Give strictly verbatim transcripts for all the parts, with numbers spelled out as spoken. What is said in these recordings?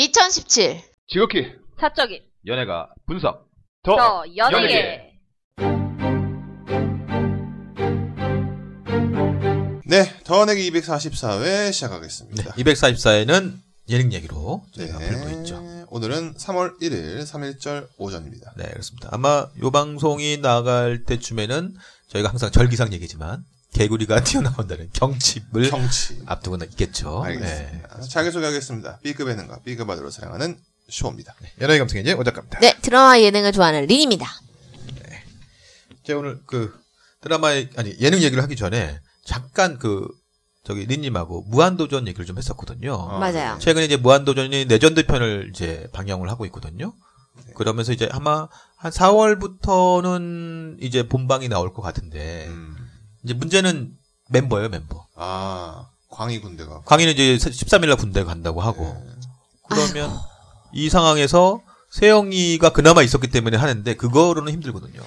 이천십칠 지극히 사적인 연예가 분석 더, 더 연예계. 네, 더 연예계 이백사십사 회 시작하겠습니다. 네, 이백사십사 회는 예능 얘기로 저희가 네, 풀고 있죠. 오늘은 삼월 일일 삼일절 오전입니다. 네, 그렇습니다. 아마 요 방송이 나갈 때쯤에는 저희가 항상 절기상 얘기지만 개구리가 튀어나온다는 경칩을 경치. 앞두고는 있겠죠. 알겠습니다. 네. 자기소개하겠습니다. B급 예능과 B급 아들로 사랑하는 쇼입니다. 네. 연예계 감성인지 오작갑니다. 네, 드라마 예능을 좋아하는 린입니다. 네. 제가 오늘 그 드라마 아니 예능 얘기를 하기 전에 잠깐 그 저기 린님하고 무한도전 얘기를 좀 했었거든요. 어. 맞아요. 최근에 이제 무한도전이 레전드 편을 이제 방영을 하고 있거든요. 네. 그러면서 이제 아마 한 사월부터는 이제 본방이 나올 것 같은데. 음. 이제 문제는 멤버예요, 멤버. 아, 광희 군대가. 광희는 이제 십삼일날 군대 간다고 하고. 네. 그러면 아이고. 이 상황에서 세영이가 그나마 있었기 때문에 하는데 그거로는 힘들거든요.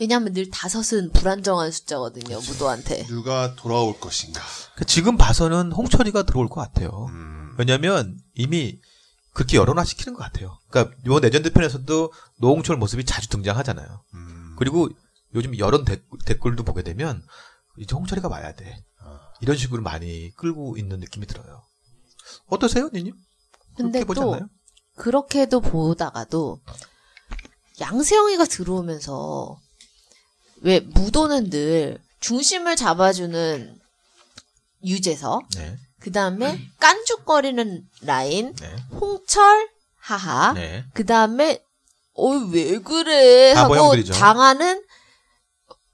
왜냐하면 늘 다섯은 불안정한 숫자거든요, 그치. 무도한테. 누가 돌아올 것인가. 지금 봐서는 홍철이가 들어올 것 같아요. 음. 왜냐하면 이미 그렇게 열연화시키는 것 같아요. 그러니까 요 레전드 편에서도 노홍철 모습이 자주 등장하잖아요. 음. 그리고 요즘 여론 댓글도 보게 되면 이제 홍철이가 와야 돼. 이런 식으로 많이 끌고 있는 느낌이 들어요. 어떠세요, 니님? 근데 보지 또 않나요? 그렇게도 보다가도 양세형이가 들어오면서 왜 무도는 늘 중심을 잡아주는 유재석, 네. 그 다음에 깐죽거리는 라인, 네. 홍철, 하하, 네. 그 다음에 어이 왜 그래 하고 모형들이죠. 당하는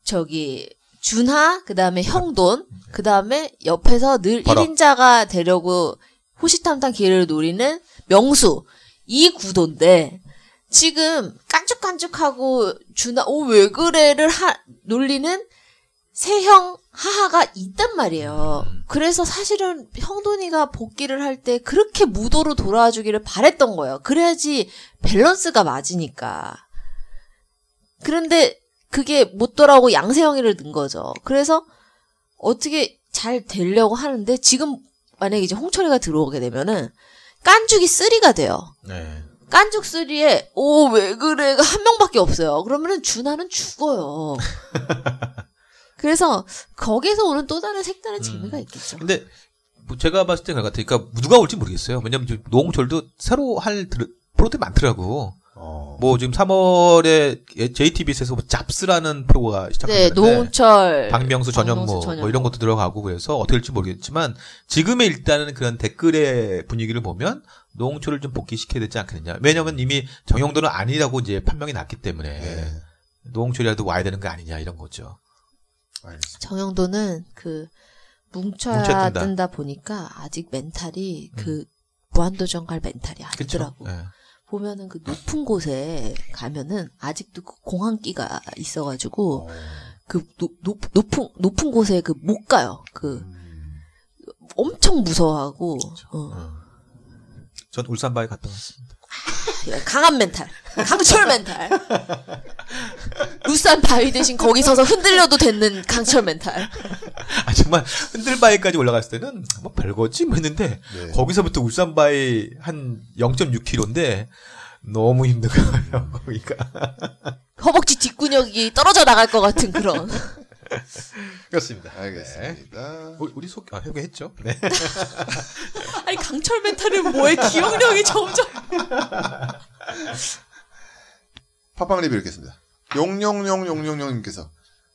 저기 준하, 그 다음에 형돈, 그 다음에 옆에서 늘 바로. 일인자가 되려고 호시탐탐 기회를 노리는 명수 이 구도인데 지금 깐죽깐죽하고 준하 오 왜 그래를 하, 놀리는 세형 하하가 있단 말이에요. 그래서 사실은 형돈이가 복귀를 할 때 그렇게 무도로 돌아와 주기를 바랬던 거예요. 그래야지 밸런스가 맞으니까. 그런데 그게 못 돌아오고 양세형이를 넣은 거죠. 그래서 어떻게 잘 되려고 하는데 지금 만약에 이제 홍철이가 들어오게 되면은 깐죽이 쓰리가 돼요. 네. 깐죽 쓰리에 오 왜 그래가 한 명밖에 없어요. 그러면은 준하는 죽어요. 그래서 거기서 오는 또 다른 색다른 음. 재미가 있겠죠. 근데 뭐 제가 봤을 때 그러니까 누가 올지 모르겠어요. 왜냐면 노홍철도 새로 할 프로그램이 많더라고. 어. 뭐 지금 삼월에 제이티비씨에서 뭐 잡스라는 프로가 시작했는데 네, 노홍철, 박명수, 전현무 뭐 이런 것도 들어가고 그래서 어떻게 될지 모르겠지만 지금의 일단은 그런 댓글의 분위기를 보면 노홍철을 좀 복귀시켜야 되지 않겠느냐. 왜냐하면 이미 정형돈은 아니라고 이제 판명이 났기 때문에 네. 노홍철이라도 와야 되는 거 아니냐 이런 거죠. 알겠습니다. 정형돈은 그 뭉쳐야, 뭉쳐야 뜬다. 뜬다 보니까 아직 멘탈이 음. 그 무한도전 갈 멘탈이 아니더라고. 네. 보면은 그 높은 곳에 가면은 아직도 그 공항기가 있어가지고 그 높, 높, 높은, 높은 곳에 그 못 가요. 그 엄청 무서워하고. 그렇죠. 어. 전 울산 바위 갔다 왔습니다. 강한 멘탈. 강철 멘탈. 울산 바위 대신 거기 서서 흔들려도 되는 강철 멘탈. 아, 정말 흔들 바위까지 올라갔을 때는 뭐 별거지 뭐 했는데 네. 거기서부터 울산 바위 한 영점육 킬로미터인데 너무 힘든 거예요, 거기가. 허벅지 뒷근육이 떨어져 나갈 것 같은 그런. 그렇습니다. 알겠습니다. 네. 우리 소개, 아, 소개했죠? 네. 아니, 강철 멘탈은 뭐해? 기억력이 점점. 팟빵 리뷰 읽겠습니다. 용용용용용용님께서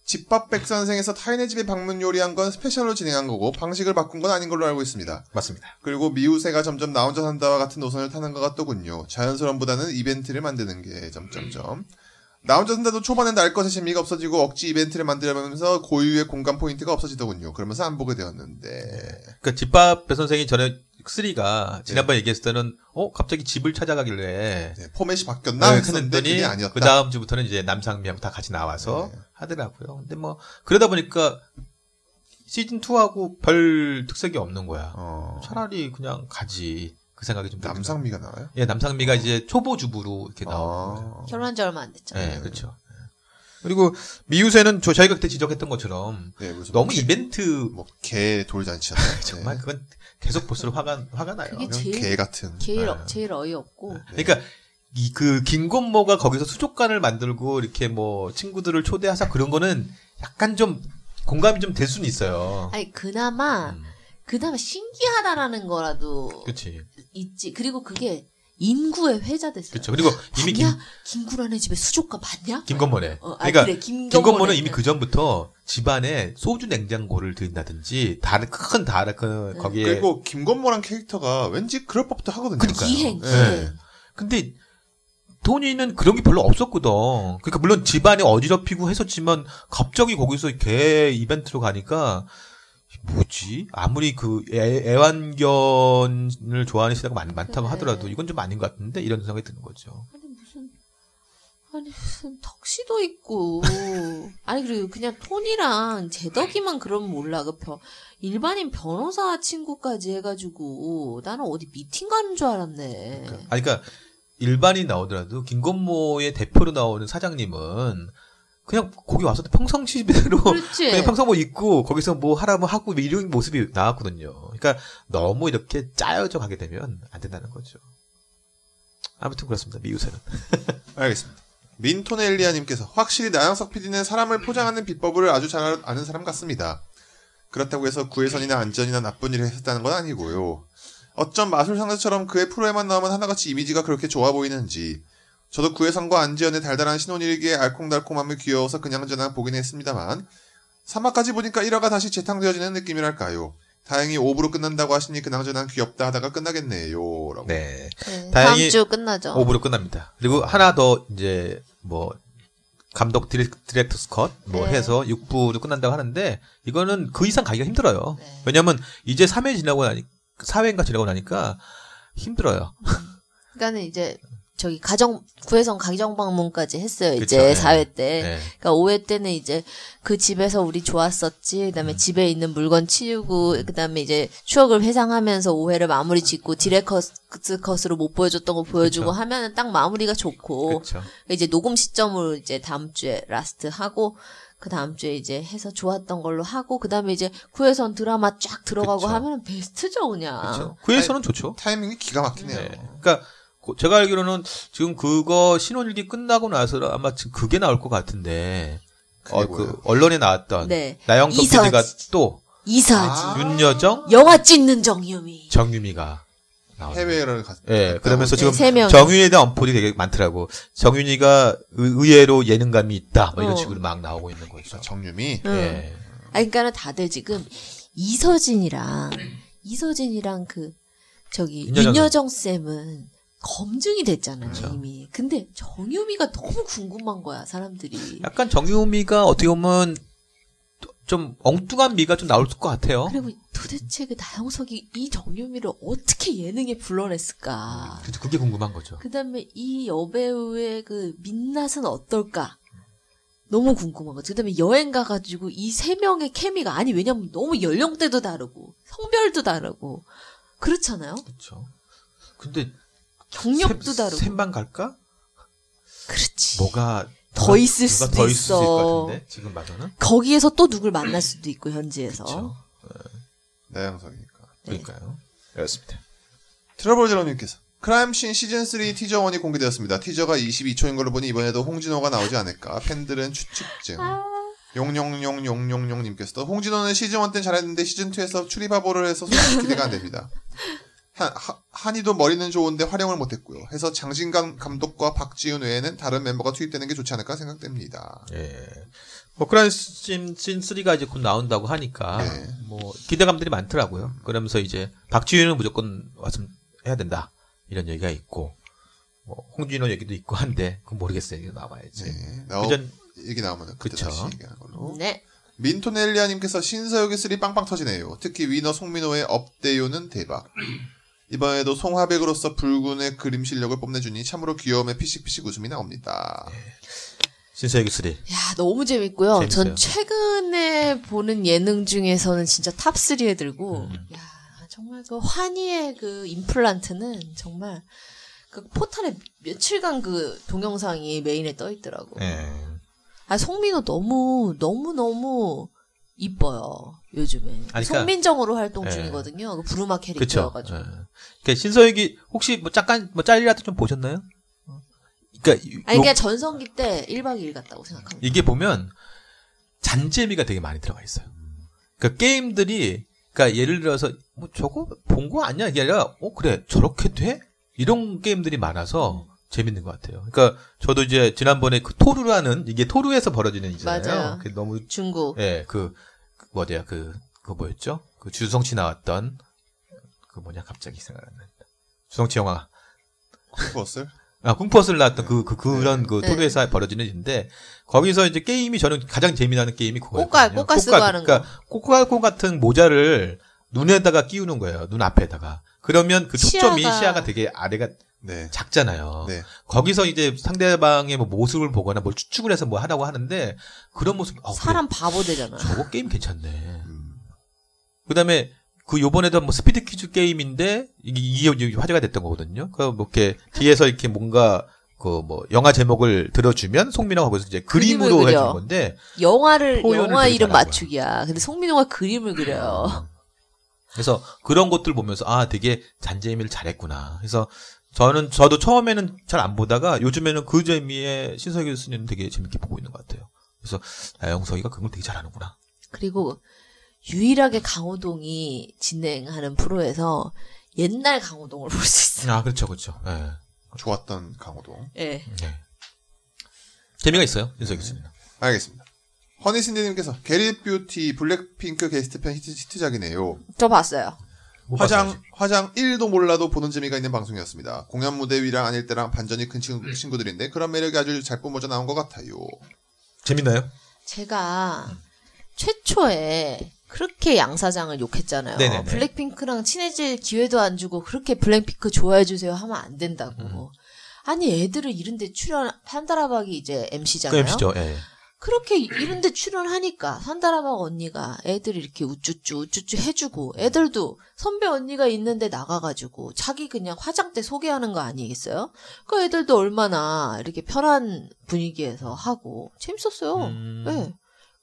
집밥 백선생에서 타인의 집에 방문 요리한 건 스페셜로 진행한 거고 방식을 바꾼 건 아닌 걸로 알고 있습니다. 맞습니다. 그리고 미우새가 점점 나 혼자 산다와 같은 노선을 타는 것 같더군요. 자연스러움보다는 이벤트를 만드는 게 점점점. 나 혼자 산다도 초반엔 알 것의 재미가 없어지고 억지 이벤트를 만들면서 고유의 공감 포인트가 없어지더군요. 그러면서 안 보게 되었는데. 그러니까 집밥 배선생이 전에 쓰리가 지난번 네. 얘기했을 때는 어 갑자기 집을 찾아가길래 네. 포맷이 바뀌었나 네. 했더니 그 다음 주부터는 이제 남상명 다 같이 나와서 네. 하더라고요. 근데 뭐 그러다 보니까 시즌 이하고 별 특색이 없는 거야. 어. 차라리 그냥 가지. 그 생각이 좀 남상미가 들어요. 나와요? 예, 남상미가 어. 이제 초보 주부로 이렇게 나오고 아. 결혼한 지 얼마 안 됐죠. 네, 그렇죠. 그리고 미우새는 저, 저희가 그때 지적했던 것처럼 네, 너무 개, 이벤트 뭐 개 돌잔치였다. 정말 그건 계속 볼수록 화가 화가 나요. 그게 제일, 개 같은 제일, 네. 제일 어이없고. 네. 그러니까 이 그 김건모가 거기서 수족관을 만들고 이렇게 뭐 친구들을 초대하사 그런 거는 약간 좀 공감이 좀 될 수는 있어요. 아니 그나마 음. 그나마 신기하다라는 거라도 그치. 있지. 그리고 그게 인구에 회자됐어요. 그렇죠. 그리고 이미 김, 김구라네 집에 수족관 봤냐? 김건모네. 어, 아, 그러니까 그래, 김건모는 이미 그 전부터 집안에 소주 냉장고를 든다든지 다른 큰 다른 그 거기에 그리고 김건모란 캐릭터가 왠지 그럴 법도 하거든요. 그러니까 기행. 예. 네. 근데 토니는 그런 게 별로 없었거든. 그러니까 물론 집안에 어지럽히고 했었지만 갑자기 거기서 개 이벤트로 가니까. 뭐지? 아무리 그 애, 애완견을 좋아하는 시대가 많, 많다고 그래. 하더라도 이건 좀 아닌 것 같은데 이런 생각이 드는 거죠. 아니 무슨 아니 무슨 턱시도 있고 아니 그리고 그냥 토니랑 제덕이만 그러면 몰라 그 변, 일반인 변호사 친구까지 해가지고 나는 어디 미팅 가는 줄 알았네. 그러니까, 아니 그러니까 일반인 나오더라도 김건모의 대표로 나오는 사장님은. 그냥 거기 와서 평상시대로 그냥 평상복 입고 거기서 뭐 하라면 하고 이런 모습이 나왔거든요. 그러니까 너무 이렇게 짜여져 가게 되면 안 된다는 거죠. 아무튼 그렇습니다. 미우새는. 알겠습니다. 민토넬리아님께서 확실히 나영석 피디는 사람을 포장하는 비법을 아주 잘 아는 사람 같습니다. 그렇다고 해서 구혜선이나 안전이나 나쁜 일을 했었다는 건 아니고요. 어쩜 마술상자처럼 그의 프로에만 나오면 하나같이 이미지가 그렇게 좋아 보이는지 저도 구혜선과 안지연의 달달한 신혼일기의 알콩달콩함이 귀여워서 그냥저냥 보긴 했습니다만 삼 화까지 보니까 일 화가 다시 재탕되어지는 느낌이랄까요. 다행히 오 부로 끝난다고 하시니 그냥저냥 귀엽다 하다가 끝나겠네요. 라고. 네. 음, 다행히 다음 주 끝나죠. 오 부로 끝납니다. 그리고 하나 더 이제 뭐 감독 디렉터스 컷 뭐 네. 해서 육 부로 끝난다고 하는데 이거는 그 이상 가기가 힘들어요. 네. 왜냐면 이제 삼 회 지나고 나니까 사 회인가 지나고 나니까 힘들어요. 그러니까는 이제 저기 가정 구혜선 가정 방문까지 했어요. 그쵸, 이제 네. 사 회 때. 네. 그러니까 오 회 때는 이제 그 집에서 우리 좋았었지. 그다음에 음. 집에 있는 물건 치우고 그다음에 이제 추억을 회상하면서 오 회를 마무리 짓고 디렉터스 컷으로 못 보여줬던 거 보여주고 그쵸. 하면은 딱 마무리가 좋고. 그쵸. 이제 녹음 시점으로 이제 다음 주에 라스트 하고 그 다음 주에 이제 해서 좋았던 걸로 하고 그 다음에 이제 구혜선 드라마 쫙 들어가고 하면은 베스트죠 그냥. 그쵸. 구혜선은 좋죠. 타이밍이 기가 막히네요. 네. 그러니까. 제가 알기로는 지금 그거 신혼일기 끝나고 나서 아마 지금 그게 나올 것 같은데 어, 그 언론에 나왔던 네. 나영석 피디가 또 이서지 아~ 윤여정 영화 찍는 정유미 정유미가 해외를 갔. 예, 네, 그러면서 네, 지금 정윤이에 대한 언포들이 되게 많더라고. 정윤이가 의외로 예능감이 있다 뭐 이런 어. 식으로 막 나오고 있는 거죠. 정유미. 음. 네. 아 그러니까 다들 지금 이서진이랑 이서진이랑 그 저기 윤여정 쌤은. 검증이 됐잖아요, 그렇죠. 이미. 근데 정유미가 너무 궁금한 거야, 사람들이. 약간 정유미가 어떻게 보면 좀 엉뚱한 미가 좀 나올 것 같아요. 그리고 도대체 그 나영석이 이 정유미를 어떻게 예능에 불러냈을까. 그렇죠, 그게 궁금한 거죠. 그 다음에 이 여배우의 그 민낯은 어떨까. 너무 궁금한 거죠. 그 다음에 여행 가가지고 이 세 명의 케미가, 아니, 왜냐면 너무 연령대도 다르고, 성별도 다르고, 그렇잖아요? 그렇죠. 근데, 경력도 다르고. 샘방 갈까? 그렇지. 뭐가 더 누가, 있을 누가 수도 더 있어. 있을 것 같은데 지금 봐서는. 거기에서 또 누굴 만날 수도 있고 현지에서. 나영석이니까. 네. 그러니까요. 알겠습니다. 트러블 제로님께서 크라임씬 시즌 쓰리 티저일이 공개되었습니다. 티저가 이십이 초인 걸로 보니 이번에도 홍진호가 나오지 않을까. 팬들은 추측증. 용용용용용용님께서도 홍진호는 시즌 일 땐 잘했는데 시즌 투에서 출입하보를 해서 솔직히 기대가 안 됩니다. 한, 하, 한이도 머리는 좋은데 활용을 못했고요. 해서 장진감 감독과 박지훈 외에는 다른 멤버가 투입되는 게 좋지 않을까 생각됩니다. 예. 뭐 크라임씬 쓰리가 이제 곧 나온다고 하니까 예. 뭐 기대감들이 많더라고요. 그러면서 이제 박지훈은 무조건 왔으면 해야 된다 이런 얘기가 있고 뭐 홍진호 얘기도 있고 한데 그건 모르겠어요. 이거 나와야지. 예. 나오, 그전, 얘기 나오면 그때 그쵸? 다시 얘기하는 걸로. 네. 민토넬리아님께서 신서유기 쓰리 빵빵 터지네요. 특히 위너 송민호의 업데요는 대박. 이번에도 송하백으로서 불군의 그림 실력을 뽐내주니 참으로 귀여움에 피식피식 웃음이 나옵니다. 신서유기 쓰리. 야, 너무 재밌고요. 재밌어요. 전 최근에 보는 예능 중에서는 진짜 탑 쓰리에 들고, 음. 야, 정말 그 환희의 그 임플란트는 정말 그 포탈에 며칠간 그 동영상이 메인에 떠있더라고. 네. 아, 송민호 너무 너무 너무 이뻐요 요즘에. 그러니까, 송민정으로 활동 중이거든요. 예. 부르마 캐릭터여가지고. 예. 그러니까 신서유기 혹시 뭐 잠깐 뭐 짤이라도 좀 보셨나요? 그러니까 아니 그냥 요... 전성기 때 일박 이일 같다고 생각합니다. 이게 보면 잔재미가 되게 많이 들어가 있어요. 그러니까 게임들이 그러니까 예를 들어서 뭐 저거 본 거 아니야 이게 아니라 어 그래 저렇게 돼? 이런 게임들이 많아서. 음. 재밌는 것 같아요. 그러니까 저도 이제 지난번에 그 토루라는 이게 토루에서 벌어지는 일이잖아요. 그 너무 중국. 예, 그, 그 어디야 그 그 뭐였죠? 그 주성치 나왔던 그 뭐냐 갑자기 생각이 안 난다. 주성치 영화. 쿵푸어슬? 아 쿵푸어슬 나왔던 그 그 네. 그, 그런 그 네. 토루에서 벌어지는 일인데 거기서 이제 게임이 저는 가장 재미나는 게임이 그거예요. 꽃갈 꽃갈 쓰고 하는 거. 그러니까 꽃갈콘 같은 모자를 눈에다가 끼우는 거예요. 눈 앞에다가. 그러면 그 초점이 시야가, 시야가 되게 아래가 네. 작잖아요. 네. 거기서 이제 상대방의 뭐 모습을 보거나 뭘 추측을 해서 뭐 하라고 하는데 그런 모습 어, 사람 그래. 바보 되잖아. 저거 게임 괜찮네. 음. 그다음에 그 요번에도 뭐 스피드 퀴즈 게임인데 이게, 이게 화제가 됐던 거거든요. 그 뭐 이렇게 뒤에서 이렇게 뭔가 그 뭐 영화 제목을 들어주면 송민호가 거기서 이제 그림으로 해주는 건데 영화를 영화 이름 맞추기야. 근데 송민호가 그림을 그려요. 그래서 그런 것들 보면서 아 되게 잔재미를 잘했구나. 그래서 저는, 저도 처음에는 잘 안 보다가 요즘에는 그 재미에 신서유기 교수님은 되게 재밌게 보고 있는 것 같아요. 그래서, 야, 영석이가 그걸 되게 잘하는구나. 그리고 유일하게 강호동이 진행하는 프로에서 옛날 강호동을 볼 수 있어요. 아, 그렇죠, 그렇죠. 예. 좋았던 강호동. 예. 예. 재미가 있어요, 신서유기 교수님. 네. 알겠습니다. 허니신디님께서 겟잇뷰티 블랙핑크 게스트편 히트, 히트작이네요. 저 봤어요. 화장, 봤어야지. 화장 일도 몰라도 보는 재미가 있는 방송이었습니다. 공연 무대 위랑 아닐 때랑 반전이 큰 친구, 친구들인데 그런 매력이 아주 잘 뿜어져 나온 것 같아요. 재밌나요? 제가 최초에 그렇게 양사장을 욕했잖아요. 네네네. 블랙핑크랑 친해질 기회도 안 주고 그렇게 블랙핑크 좋아해주세요 하면 안 된다고. 음. 아니 애들을 이런데 출연, 산다라박이 이제 엠시잖아요. 그 엠시죠. 예. 그렇게 이런데 출연하니까 산다라박 언니가 애들 이렇게 우쭈쭈 우쭈쭈 해주고 애들도 선배 언니가 있는데 나가가지고 자기 그냥 화장대 소개하는 거 아니겠어요? 그 애들도 얼마나 이렇게 편한 분위기에서 하고 재밌었어요. 음... 네.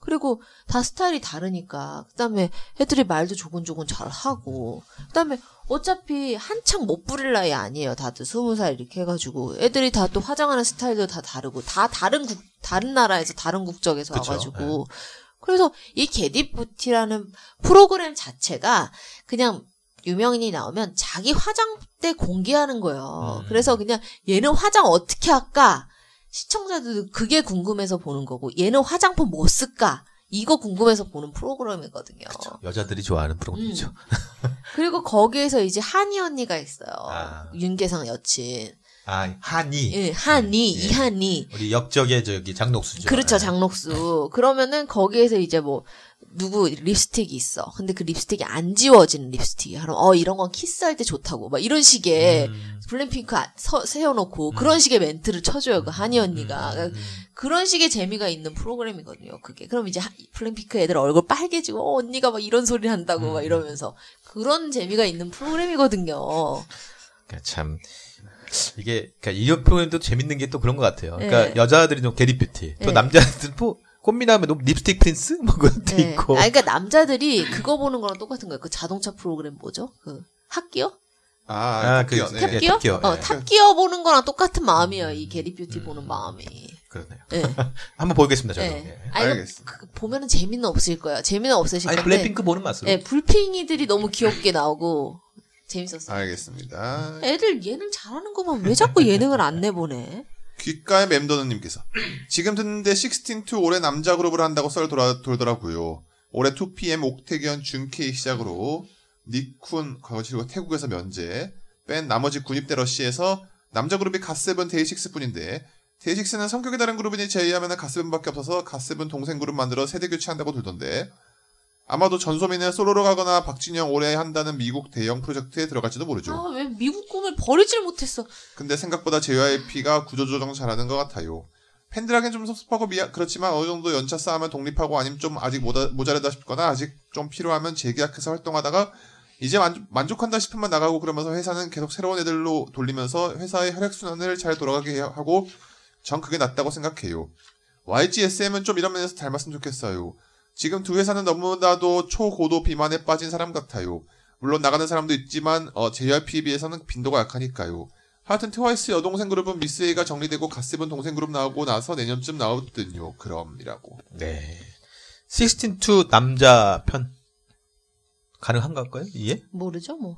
그리고 다 스타일이 다르니까 그다음에 애들이 말도 조곤조곤 잘하고 그다음에 어차피 한창 못 부릴 나이 아니에요. 다들 스무 살 이렇게 해가지고 애들이 다 또 화장하는 스타일도 다 다르고 다 다른 국 다른 나라에서 다른 국적에서 그쵸, 와가지고 네. 그래서 이 겟잇뷰티라는 프로그램 자체가 그냥 유명인이 나오면 자기 화장대 공개하는 거예요. 음. 그래서 그냥 얘는 화장 어떻게 할까? 시청자들도 그게 궁금해서 보는 거고 얘는 화장품 뭐 쓸까? 이거 궁금해서 보는 프로그램이거든요. 그쵸. 여자들이 좋아하는 프로그램이죠. 음. 그리고 거기에서 이제 한이 언니가 있어요. 아. 윤계상 여친. 아, 한이. 예, 한이, 예. 이한이. 우리 옆쪽에 저기 장녹수죠. 그렇죠, 장녹수. 그러면은 거기에서 이제 뭐, 누구 립스틱이 있어. 근데 그 립스틱이 안 지워지는 립스틱이야. 그럼, 어, 이런 건 키스할 때 좋다고. 막 이런 식의 음. 블랙핑크 서, 세워놓고 음. 그런 식의 멘트를 쳐줘요. 그 한이 언니가. 음. 그런 식의 재미가 있는 프로그램이거든요. 그게. 그럼 이제 블랙핑크 애들 얼굴 빨개지고, 어, 언니가 막 이런 소리를 한다고 음. 막 이러면서. 그런 재미가 있는 프로그램이거든요. 그러니까 참. 이게, 그니까, 이런 프로그램도 재밌는 게 또 그런 것 같아요. 그니까, 네. 여자들이 좀 겟잇뷰티. 또 네. 남자들은 뭐, 꽃미남에 립스틱 프린스? 뭐, 그것도 네. 있고. 아, 그니까, 남자들이 그거 보는 거랑 똑같은 거예요. 그 자동차 프로그램 뭐죠? 그, 핫기어? 아, 아 그, 탑기어? 네. 탑기어? 네. 어, 탑기어 보는 거랑 똑같은 마음이에요. 이 겟잇뷰티 음. 보는 마음이. 그러네요. 네. 한번 보겠습니다, 저도. 네. 네. 아니, 알겠습니다. 그, 보면은 재미는 없을 거예요. 재미는 없으실 거예요. 아니, 블랙핑크 보는 맛으로. 네, 불핑이들이 너무 귀엽게 나오고. 재밌었어요. 알겠습니다. 애들 예능 잘하는 거만 왜 자꾸 예능을 안 내보내? 귓가의 맴도는님께서 지금 듣는데 식스틴 투 올해 남자 그룹을 한다고 썰 돌아, 돌더라고요. 올해 투피엠 옥태견 준케이 시작으로 니쿤 과거치고 태국에서 면제 뺀 나머지 군입대러시에서 남자 그룹이 갓세븐 데이식스뿐인데 데이식스는 성격이 다른 그룹이니 제의하면 갓세븐밖에 없어서 갓세븐 동생 그룹 만들어 세대 교체한다고 돌던데 아마도 전소민은 솔로로 가거나 박진영 올해 한다는 미국 대형 프로젝트에 들어갈지도 모르죠. 아, 왜 미국 꿈을 버리질 못했어. 근데 생각보다 제이와이피가 구조조정 잘하는 것 같아요. 팬들에겐 좀 섭섭하고 미안, 그렇지만 어느 정도 연차 쌓으면 독립하고 아니면 좀 아직 모자, 모자르다 싶거나 아직 좀 필요하면 재계약해서 활동하다가 이제 만족, 만족한다 싶으면 나가고 그러면서 회사는 계속 새로운 애들로 돌리면서 회사의 혈액순환을 잘 돌아가게 하고 전 그게 낫다고 생각해요. 와이지에스엠은 좀 이런 면에서 닮았으면 좋겠어요. 지금 두 회사는 너무나도 초고도 비만에 빠진 사람 같아요. 물론 나가는 사람도 있지만 어, 제이알피에 비해서는 빈도가 약하니까요. 하여튼 트와이스 여동생 그룹은 미스A가 정리되고 갓세븐 동생 그룹 나오고 나서 내년쯤 나오거든요. 그럼이라고. 네. 십육 이 남자 편 가능한가요? 이해? 모르죠 뭐.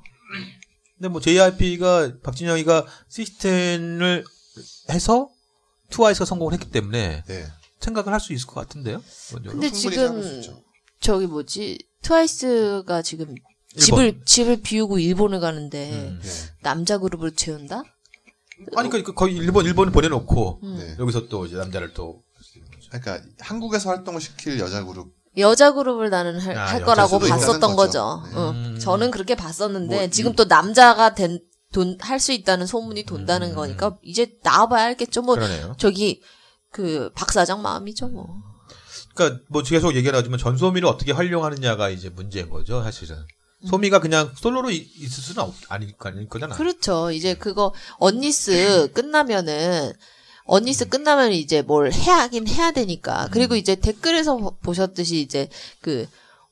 근데 뭐 제이알피가 박진영이가 십육을 해서 트와이스가 성공을 했기 때문에 네. 생각을 할 수 있을 것 같은데요. 근데 지금 저기 뭐지 트와이스가 지금 집을, 집을 비우고 일본을 가는데, 음, 네. 남자 그룹을 채운다? 아니, 그러니까 거의 일본, 일본을 보내놓고, 음. 여기서 또 이제 남자를 또. 그러니까 한국에서 활동을 시킬 여자 그룹. 여자 그룹을 나는 할, 아, 할 거라고 봤었던 거죠. 거죠. 네. 음. 저는 그렇게 봤었는데, 뭐, 지금 또 남자가 된, 돈, 할 수 있다는 소문이 돈다는 음. 거니까, 이제 나와봐야 알겠죠. 뭐, 그러네요. 저기, 그, 박 사장 마음이죠, 뭐. 그러니까 뭐 계속 얘기가 나오지만 전소미를 어떻게 활용하느냐가 이제 문제인 거죠, 사실은. 소미가 그냥 솔로로 있을 수는 없, 아닐, 아닐 거잖아. 그렇죠. 이제 그거, 언니스 끝나면은, 언니스 끝나면 이제 뭘 해야 하긴 해야 되니까. 그리고 이제 댓글에서 보셨듯이 이제 그,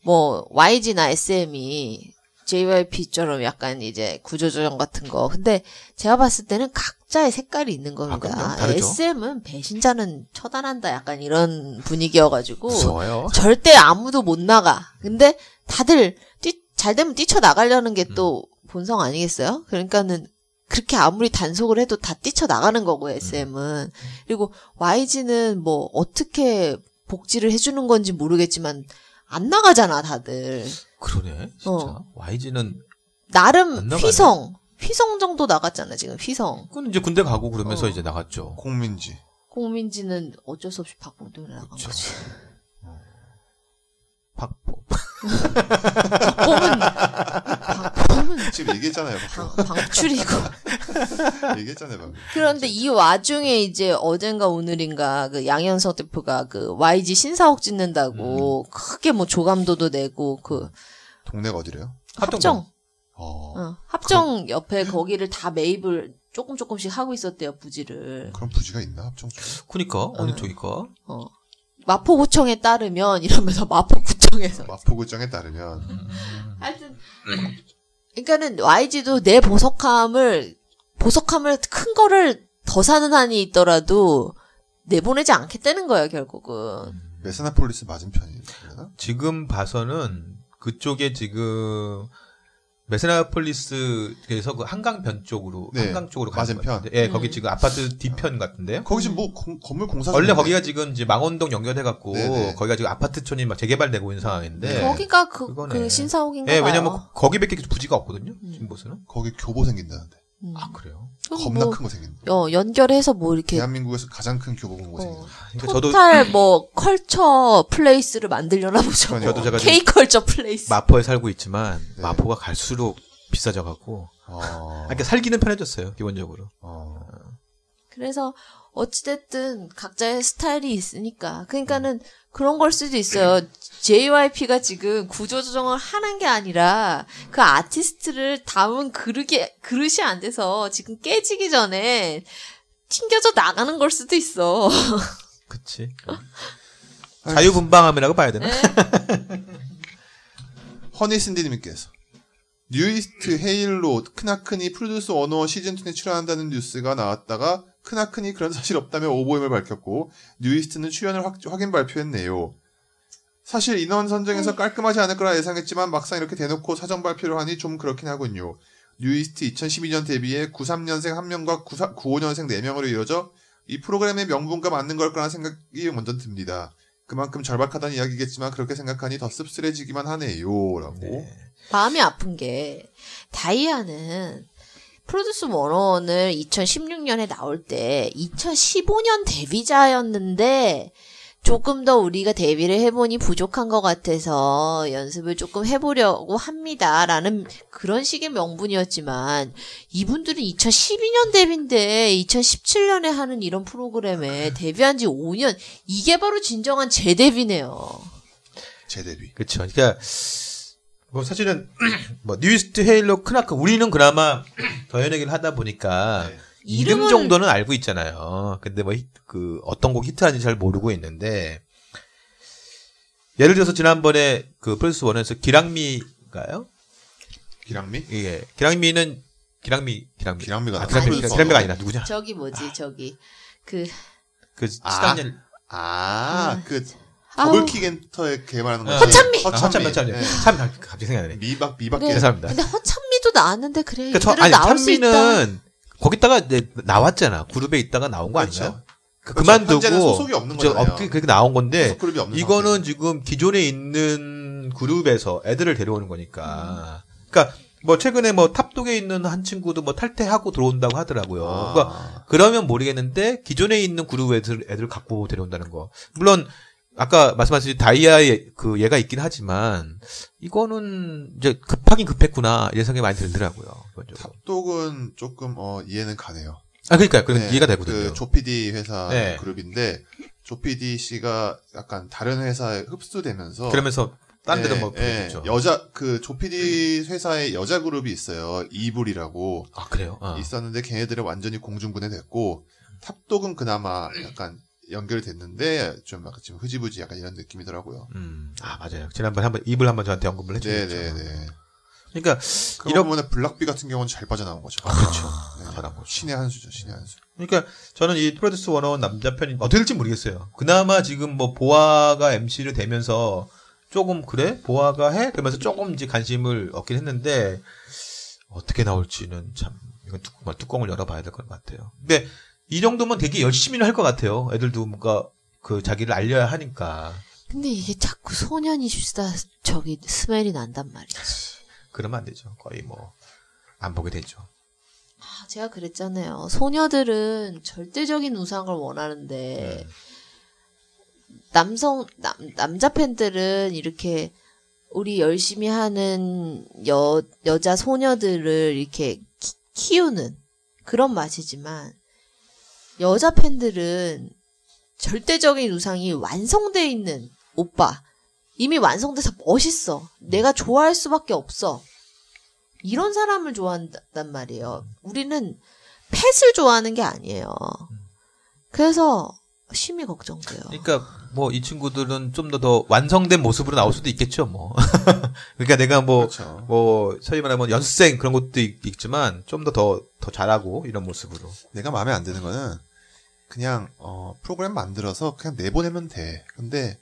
뭐, 와이지나 에스엠이 제이와이피처럼 약간 이제 구조조정 같은 거. 근데 제가 봤을 때는 각자의 색깔이 있는 겁니다. 아, 에스엠은 배신자는 처단한다 약간 이런 분위기여가지고. 무서워요. 절대 아무도 못 나가. 근데 다들, 잘 되면 뛰쳐나가려는 게 또 음. 본성 아니겠어요? 그러니까는 그렇게 아무리 단속을 해도 다 뛰쳐나가는 거고, 에스엠은. 음. 그리고 와이지는 뭐 어떻게 복지를 해주는 건지 모르겠지만 안 나가잖아, 다들. 그러네, 진짜. 어. 와이지는. 나름 휘성. 휘성 정도 나갔잖아, 지금 휘성. 그건 이제 군대 가고 그러면서 어. 이제 나갔죠. 공민지. 공민지는 어쩔 수 없이 박봉동이랑 나간 거지. 박보. 박보는 박보는 지금 얘기했잖아요. 방, 방출이고 얘기했잖아요. 방금. 그런데 이 와중에 이제 어젠가 오늘인가 그 양현석 대표가 그 와이지 신사옥 짓는다고 음. 크게 뭐 조감도도 내고 그 동네가 어디래요? 합정. 어. 어. 합정 그럼. 옆에 거기를 다 매입을 조금 조금씩 하고 있었대요 부지를. 그럼 부지가 있나 합정? 그러니까 어느 쪽일까? 어. 마포구청에 따르면 이러면서 마포구청에서 마포구청에 따르면 하여튼 그러니까는 와이지도 내 보석함을 보석함을 큰 거를 더 사는 한이 있더라도 내보내지 않겠다는 거예요 결국은. 메사나폴리스 맞은편이에요. 지금 봐서는 그쪽에 지금 메세나폴리스에서 그 한강변 쪽으로, 네, 한강 쪽으로 가는 편. 예, 음. 거기 지금 아파트 뒤편 같은데요. 거기 지금 뭐 공, 건물 공사. 원래 거기가 지금 이제 망원동 연결돼갖고 네네. 거기가 지금 아파트촌이 막 재개발되고 있는 상황인데. 거기가 그, 그 신사옥인가요? 예, 봐요. 왜냐면 거기밖에 부지가 없거든요. 음. 지금 보세요. 거기 교보 생긴다는데. 음. 아 그래요? 겁나 뭐, 큰 거 생긴다. 어 연결해서 뭐 이렇게. 대한민국에서 가장 큰 교보공고 어. 생긴다. 그러니까 토탈 저도... 뭐 컬처 플레이스를 만들려나 보죠. 저도 제가 K 컬처 플레이스. 마포에 살고 있지만 네. 마포가 갈수록 비싸져갖고. 어. 그러니까 살기는 편해졌어요 기본적으로. 어. 그래서 어찌됐든 각자의 스타일이 있으니까. 그러니까는 그런 걸 수도 있어요. 제이와이피가 지금 구조조정을 하는 게 아니라 그 아티스트를 담은 그릇이, 그릇이 안 돼서 지금 깨지기 전에 튕겨져 나가는 걸 수도 있어. 그치. 자유분방함이라고 봐야 되나? 허니신디님께서 뉴이스트 헤일로 크나크니 프로듀스 일공일 시즌이에 출연한다는 뉴스가 나왔다가 크나크니 그런 사실 없다며 오보임을 밝혔고 뉴이스트는 출연을 확, 확인 발표했네요. 사실 인원 선정에서 깔끔하지 않을 거라 예상했지만 막상 이렇게 대놓고 사전 발표를 하니 좀 그렇긴 하군요. 뉴이스트 이천십이 년 데뷔에 구십삼 년생 한 명과 구십오 년생 네 명으로 이어져 이 프로그램의 명분과 맞는 걸 거라는 생각이 먼저 듭니다. 그만큼 절박하다는 이야기겠지만 그렇게 생각하니 더 씁쓸해지기만 하네요. 라고. 네. 마음이 아픈 게 다이아는 프로듀스 일공일을 이천십육 년에 나올 때 이천십오 년 데뷔자였는데 조금 더 우리가 데뷔를 해보니 부족한 것 같아서 연습을 조금 해보려고 합니다. 라는 그런 식의 명분이었지만 이분들은 이천십이 년 데뷔인데 이천십칠 년에 하는 이런 프로그램에 데뷔한 지 오 년 이게 바로 진정한 재데뷔네요. 재데뷔. 그렇죠. 그러니까 뭐 사실은 뭐 뉴이스트 헤일로 크나크 우리는 그나마 더 연예계를 하다 보니까 네. 이름 이름은... 정도는 알고 있잖아요. 근데 뭐, 그, 어떤 곡 히트하는지 잘 모르고 있는데, 예를 들어서 지난번에 그 프로듀스원에서 기랑미가요? 기랑미? 예. 기랑미는, 기랑미, 기랑미. 기랑미가, 아, 기랑미, 기랑미가 아니라 누구냐? 저기 뭐지, 아. 저기. 그, 그, 시간일. 아, 아, 그, 더블킥 엔터에 개발하는 거지. 허찬미! 허찬미, 허찬미. 참, 갑자기 생각나네. 미박, 미박계. 네. 죄송합니다. 근데 허찬미도 나왔는데, 그래. 그러니까 저, 아니, 찬미는, 거기다가 이제 나왔잖아. 그룹에 있다가 나온 거 그렇죠. 아니야? 그렇죠. 그만두고 현재는 소속이 없는 거잖아요. 그렇게 나온 건데 이거는 상태. 지금 기존에 있는 그룹에서 애들을 데려오는 거니까. 음. 그러니까 뭐 최근에 뭐 탑독에 있는 한 친구도 뭐 탈퇴하고 들어온다고 하더라고요. 아. 그러니까 그러면 모르겠는데 기존에 있는 그룹 애들 애들 갖고 데려온다는 거. 물론 아까 말씀하신 다이아의 그 얘가 있긴 하지만 이거는 이제 급하긴 급했구나 이런 생각이 많이 들더라고요. 탑독은 조금 어 이해는 가네요. 아 그러니까요. 그건 네, 이해가 되거든요. 그 조피디 회사 네. 그룹인데 조피디 씨가 약간 다른 회사에 흡수되면서 그러면서 딴 데도 네, 뭐 그랬죠. 네, 여자 그 조피디 회사에 여자 그룹이 있어요. 이불이라고. 아 그래요. 아. 있었는데 걔네들은 완전히 공중분해 됐고 탑독은 그나마 약간 연결됐는데 좀 약간 지금 흐지부지 약간 이런 느낌이더라고요. 음. 아 맞아요. 지난번에 한번 이불 한번 저한테 언급을 해주셨죠. 네네네. 그러니까 이런 부분에 블락비 같은 경우는 잘 빠져나온 거죠. 아, 그렇죠. 네. 잘하고 신의 한 수죠. 신의 한 수. 그러니까 저는 이 프로듀스 일공일 남자 편이 어떻게 될지 모르겠어요. 그나마 지금 뭐 보아가 엠씨를 대면서 조금 그래 보아가 해 그러면서 조금 이제 관심을 얻긴 했는데 어떻게 나올지는 참 이건 뚜껑, 뚜껑을 열어봐야 될 것 같아요. 근데 이 정도면 되게 열심히는 할 것 같아요. 애들도 뭔가 그 자기를 알려야 하니까. 근데 이게 자꾸 소년 이십사 저기 스멜이 난단 말이지. 그러면 안 되죠. 거의 뭐 안 보게 되죠. 아, 제가 그랬잖아요. 소녀들은 절대적인 우상을 원하는데 음. 남성 남 남자 팬들은 이렇게 우리 열심히 하는 여 여자 소녀들을 이렇게 키, 키우는 그런 맛이지만. 여자 팬들은 절대적인 우상이 완성돼 있는 오빠 이미 완성돼서 멋있어 내가 좋아할 수밖에 없어 이런 사람을 좋아한단 말이에요. 우리는 펫을 좋아하는 게 아니에요. 그래서 심히 걱정돼요. 그러니까 뭐 이 친구들은 좀 더 더 완성된 모습으로 나올 수도 있겠죠 뭐. 그러니까 내가 뭐 그렇죠. 뭐 소위 말하면 연습생 그런 것도 있지만 좀 더 더 더 잘하고 이런 모습으로. 내가 마음에 안 드는 거는 그냥 어 프로그램 만들어서 그냥 내보내면 돼. 근데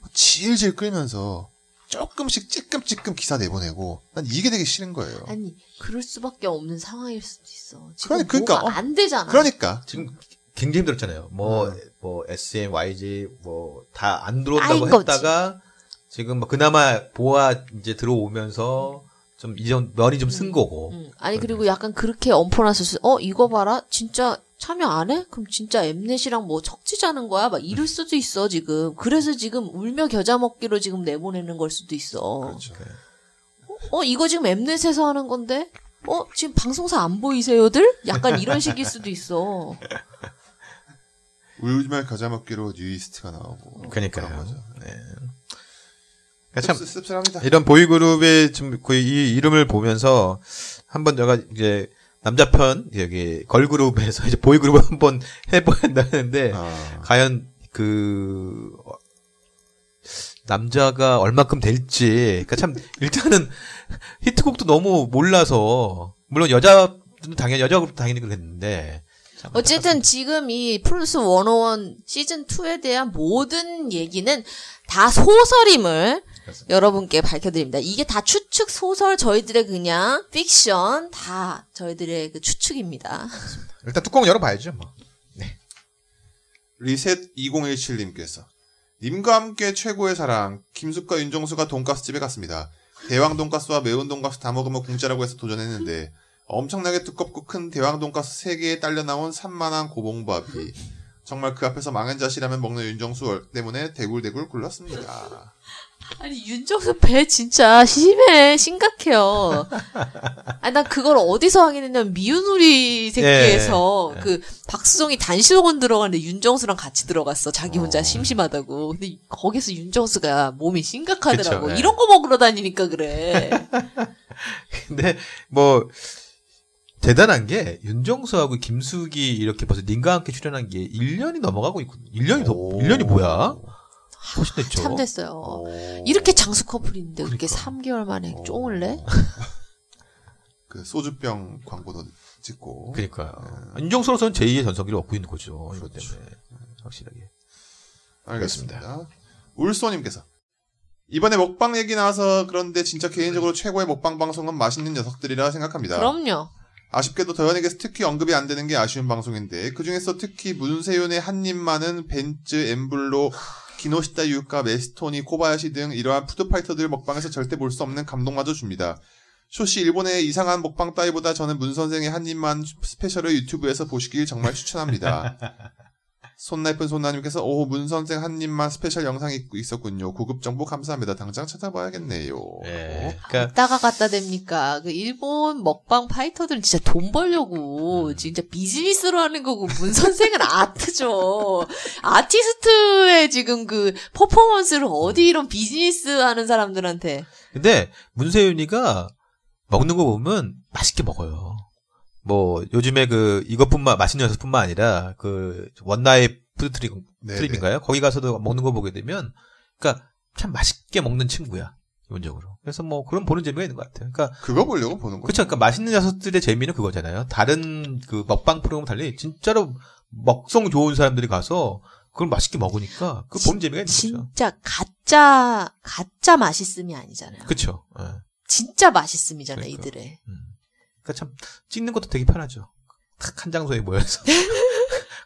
뭐 질질 끌면서 조금씩 찔끔찔끔 기사 내보내고 난 이게 되게 싫은 거예요. 아니 그럴 수밖에 없는 상황일 수도 있어. 지금 그러니까, 그러니까 뭐가 안 되잖아. 그러니까 지금 굉장히 힘들었잖아요. 뭐, 음. 뭐, 에스엠, 와이지, 뭐, 다 안 들어온다고 했다가, 지금 뭐, 그나마 보아 이제 들어오면서, 음. 좀, 이전, 면이 좀 쓴 음. 거고. 음. 아니, 그리고 그래서. 약간 그렇게 엄포났을 어, 이거 봐라? 진짜 참여 안 해? 그럼 진짜 엠넷이랑 뭐, 척지자는 거야? 막 이럴 수도 있어, 지금. 그래서 지금 울며 겨자 먹기로 지금 내보내는 걸 수도 있어. 그렇죠. 어, 이거 지금 엠넷에서 하는 건데? 어, 지금 방송사 안 보이세요들? 약간 이런 식일 수도 있어. 울지 말 겨자 먹기로 뉴이스트가 나오고. 그러니까요. 네. 그러니까 참 씁쓸합니다. 이런 보이그룹의 지금 거의 이 이름을 보면서 한번 제가 이제 남자편 여기 걸그룹에서 이제 보이그룹을 한번 해봐야 한다는데 아. 과연 그 남자가 얼마큼 될지. 그러니까 참 일단은 히트곡도 너무 몰라서 물론 여자 당연히 여자 그룹 당연히 그랬는데. 어쨌든 지금 이 프로듀스 일공일 시즌이에 대한 모든 얘기는 다 소설임을 그렇습니다. 여러분께 밝혀드립니다. 이게 다 추측 소설 저희들의 그냥 픽션 다 저희들의 그 추측입니다. 그렇습니다. 일단 뚜껑 열어봐야죠. 뭐. 네. 리셋 이공일칠님께서 님과 함께 최고의 사랑 김숙과 윤정수가 돈가스집에 갔습니다. 대왕 돈가스와 매운 돈가스 다 먹으면 공짜라고 해서 도전했는데 엄청나게 두껍고 큰 대왕 돈가스 세 개에 딸려 나온 산만한 고봉밥이 정말 그 앞에서 망한 자시라면 먹는 윤정수 때문에 대굴대굴 굴렀습니다. 아니 윤정수 배 진짜 심해 심각해요. 아니 난 그걸 어디서 확인했냐면 미운 우리 새끼에서 예. 그 박수종이 단시호군 들어가는데 윤정수랑 같이 들어갔어. 자기 혼자 어. 심심하다고. 근데 거기서 윤정수가 몸이 심각하더라고. 그쵸, 이런 거 먹으러 다니니까 그래. 근데 뭐 대단한 게 윤정수하고 김숙이 이렇게 벌써 님과 함께 출연한 게 일 년이 넘어가고 있거든요. 일 년이 더, 일 년이 뭐야? 훨씬 됐죠. 참 됐어요. 이렇게 장수 커플인데 그러니까. 그렇게 삼 개월 만에 오. 쫑을 내? 그 소주병 광고도 찍고. 그러니까요. 네. 윤정수로서는 제이의 전성기를 얻고 있는 거죠. 그렇죠. 이것 때문에. 확실하게. 알겠습니다. 알겠습니다. 울소님께서 이번에 먹방 얘기 나와서 그런데 진짜 개인적으로 최고의 먹방 방송은 맛있는 녀석들이라 생각합니다. 그럼요. 아쉽게도 더현에게서 특히 언급이 안 되는 게 아쉬운 방송인데 그중에서 특히 문세윤의 한입만은 벤츠 엠블로 기노시타 유카 메스토니 코바야시 등 이러한 푸드파이터들 먹방에서 절대 볼 수 없는 감동마저 줍니다. 쇼시 일본의 이상한 먹방 따위보다 저는 문선생의 한입만 스페셜을 유튜브에서 보시길 정말 추천합니다. 손나이픈 손나님께서 오 문선생 한입만 스페셜 영상이 있었군요. 고급 정보 감사합니다. 당장 찾아봐야겠네요. 네, 그러니까 갔다가 갔다 됩니까? 그 일본 먹방 파이터들은 진짜 돈 벌려고 진짜 비즈니스로 하는 거고 문선생은 아트죠. 아티스트의 지금 그 퍼포먼스를 어디 이런 비즈니스 하는 사람들한테. 근데 문세윤이가 먹는 거 보면 맛있게 먹어요. 뭐 요즘에 그 이것뿐만 맛있는 녀석뿐만 아니라 그 원나잇 푸드 트립, 트립인가요? 거기 가서도 먹는 거 보게 되면, 그러니까 참 맛있게 먹는 친구야 기본적으로. 그래서 뭐 그런 보는 재미가 있는 것 같아요. 그러니까 그거 보려고 보는 거죠. 그렇죠. 그러니까 맛있는 녀석들의 재미는 그거잖아요. 다른 그 먹방 프로그램 달리 진짜로 먹성 좋은 사람들이 가서 그걸 맛있게 먹으니까 그 보는 재미가 있는 거죠. 진짜 가짜 가짜 맛있음이 아니잖아요. 그렇죠. 네. 진짜 맛있음이잖아요, 그러니까. 이들의. 음. 그니까 참 찍는 것도 되게 편하죠. 딱 한 장소에 모여서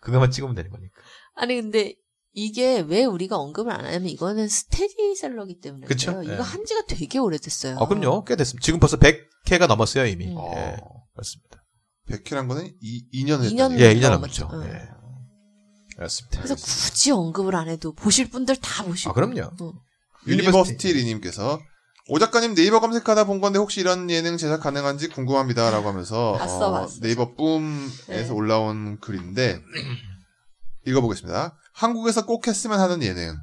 그거만 찍으면 되는 거니까. 아니 근데 이게 왜 우리가 언급을 안 하냐면 이거는 스테디셀러기 때문에. 그렇죠. 이거 예. 한지가 되게 오래됐어요. 아 그럼요, 꽤 됐습니다. 지금 벌써 백 회가 넘었어요 이미. 음. 예, 맞습니다. 백 회란 거는 이 년 됐죠. 예, 이 년 넘었죠. 음. 예. 맞습니다. 그래서 굳이 언급을 안 해도 보실 분들 다 보시고. 아 그럼요. 음. 유니버시티 리님께서. 오 작가님 네이버 검색하다 본 건데 혹시 이런 예능 제작 가능한지 궁금합니다. 라고 하면서 봤어, 어, 봤어. 네이버 뿜에서 네. 올라온 글인데 읽어보겠습니다. 한국에서 꼭 했으면 하는 예능.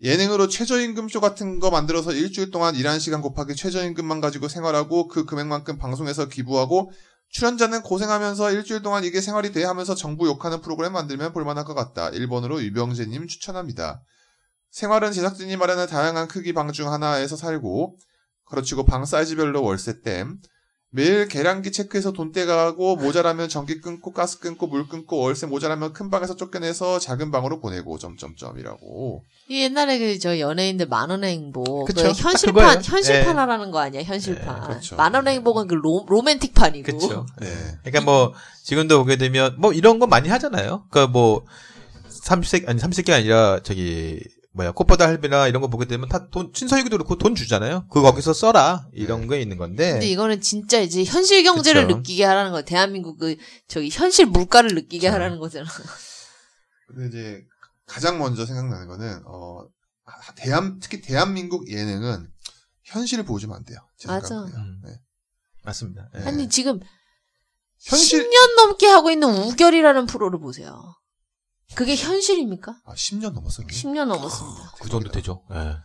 예능으로 최저임금쇼 같은 거 만들어서 일주일 동안 일한 시간 곱하기 최저임금만 가지고 생활하고 그 금액만큼 방송에서 기부하고 출연자는 고생하면서 일주일 동안 이게 생활이 돼 하면서 정부 욕하는 프로그램 만들면 볼만할 것 같다. 일본으로 유병재님 추천합니다. 생활은 제작진이 마련한 다양한 크기 방 중 하나에서 살고 그렇지고 방 사이즈별로 월세 땜 매일 계량기 체크해서 돈 떼가고 모자라면 전기 끊고 가스 끊고 물 끊고 월세 모자라면 큰 방에서 쫓겨내서 작은 방으로 보내고 점점점이라고. 이 옛날에 그 저 연예인들 만원의 행복 그 현실판 현실판 네. 하라는 거 아니야 현실판. 네, 그렇죠. 만원의 행복은 그 로, 로맨틱판이고. 그렇죠. 네. 그러니까 뭐 지금도 보게 되면 뭐 이런 거 많이 하잖아요. 그러니까 뭐 삼십 세 아니 삼십 세가 아니라 저기 뭐야 꽃보다 할배나 이런 거 보게 되면 다 돈 신서유기도 그렇고 돈 주잖아요. 그거 거기서 써라 이런 네. 게 있는 건데. 근데 이거는 진짜 이제 현실 경제를 그쵸. 느끼게 하라는 거. 대한민국 그 저기 현실 물가를 느끼게 그쵸. 하라는 거잖아. 근데 이제 가장 먼저 생각나는 거는 어 대한 특히 대한민국 예능은 현실을 보여주면 안 돼요. 제 맞아. 음. 네. 맞습니다. 네. 아니 지금 현실... 십 년 넘게 하고 있는 우결이라는 프로를 보세요. 그게 현실입니까? 아, 십 년 넘었어요. 십 년 넘었습니다. 아, 그 정도 되죠. 예. 네.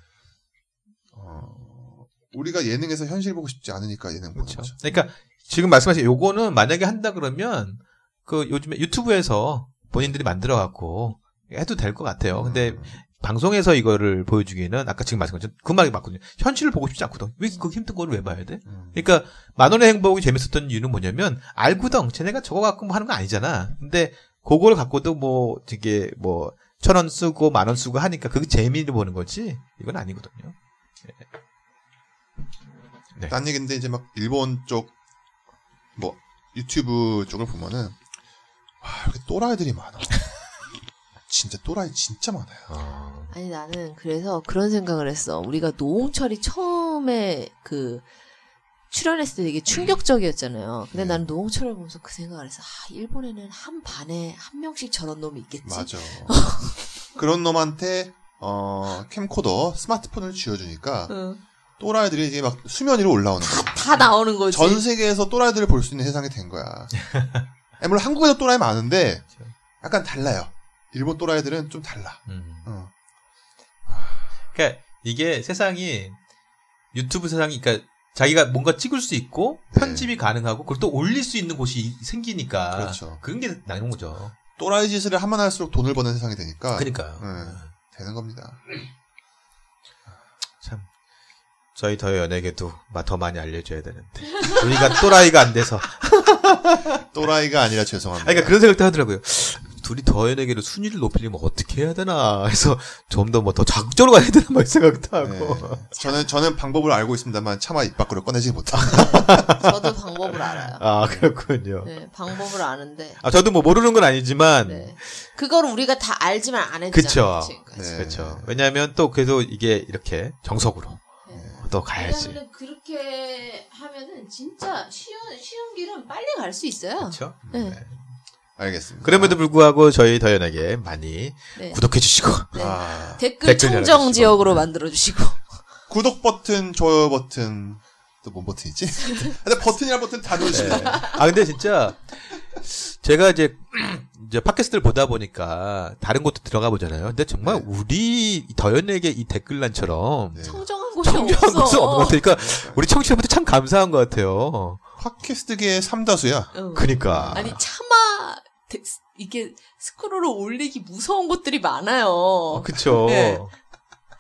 어, 우리가 예능에서 현실 보고 싶지 않으니까 예능 보는 거죠. 그러니까 지금 말씀하신 요거는 만약에 한다 그러면 그 요즘에 유튜브에서 본인들이 만들어 갖고 해도 될 것 같아요. 음. 근데 방송에서 이거를 보여주기에는 아까 지금 말씀하신 그 말이 맞거든요. 현실을 보고 싶지 않거든. 왜 그 힘든 거를 왜 봐야 돼? 음. 그러니까 만원의 행복이 재밌었던 이유는 뭐냐면 알구덩. 쟤네가 저거 갖고 뭐 하는 거 아니잖아. 근데 그거를 갖고도 뭐 되게 뭐 천 원 쓰고 만 원 쓰고 하니까 그 재미를 보는 거지 이건 아니거든요. 네. 딴 얘기인데 이제 막 일본 쪽 뭐 유튜브 쪽을 보면은 와 이렇게 또라이들이 많아. 진짜 또라이 진짜 많아요. 아. 아니 나는 그래서 그런 생각을 했어. 우리가 노홍철이 처음에 그 출연했을 때 되게 충격적이었잖아요. 근데 나는 네. 노홍철을 보면서 그 생각을 해서 아 일본에는 한 반에 한 명씩 저런 놈이 있겠지. 맞아. 그런 놈한테 어 캠코더 스마트폰을 쥐어주니까 응. 또라이들이 이제 막 수면 위로 올라오는 거야. 다, 다 나오는 거지. 전 세계에서 또라이들을 볼 수 있는 세상이 된 거야. 물론 한국에도 또라이 많은데 약간 달라요. 일본 또라이들은 좀 달라. 음. 응. 그러니까 이게 세상이 유튜브 세상이 그러니까 자기가 뭔가 찍을 수 있고 편집이 네. 가능하고 그걸 또 올릴 수 있는 곳이 생기니까 그렇죠. 그런 게 나온 거죠. 또라이 짓을 하면 할수록 돈을 버는 세상이 되니까. 그러니까요. 네, 되는 겁니다. 참 저희 더 연예계도 더 많이 알려줘야 되는데 우리가 또라이가 안 돼서. 또라이가 아니라 죄송합니다. 아니, 그러니까 그런 생각도 하더라고요. 둘이 더 연예계로 순위를 높이려면 어떻게 해야 되나 해서 좀 더 뭐 더 적극적으로 가야 되나 막 생각도 하고. 네. 저는 저는 방법을 알고 있습니다만 차마 입 밖으로 꺼내지 못합니다. 저도 방법을 알아요. 아 그렇군요. 네, 방법을 아는데. 아 저도 뭐 모르는 건 아니지만. 네. 그걸 우리가 다 알지만 안 했잖아요. 그렇죠. 네. 그렇죠. 왜냐하면 또 계속 이게 이렇게 정석으로. 가야지. 왜냐하면 그렇게 하면은 진짜 쉬운 쉬운 길은 빨리 갈 수 있어요. 그렇죠. 네. 네. 알겠습니다. 그럼에도 불구하고 저희 더 연하게 많이 네. 구독해 주시고 네. 아, 댓글, 댓글 청정 지역으로 만들어 주시고 구독 버튼, 좋아요 버튼 또 뭔 버튼이지? 근데 버튼이란 버튼 다 누르시면. 네. 아 근데 진짜 제가 이제 이제 팟캐스트를 보다 보니까 다른 곳도 들어가 보잖아요. 근데 정말 네. 우리 더 연예계 이 댓글란처럼 네. 청정한 곳이 청정한 없어. 없는 것 같아요. 그러니까 우리 청취자분들 참 감사한 것 같아요. 팟캐스트계의 삼다수야. 응. 그러니까 아니 차마 이게 스크롤을 올리기 무서운 곳들이 많아요. 아, 그렇죠. 네.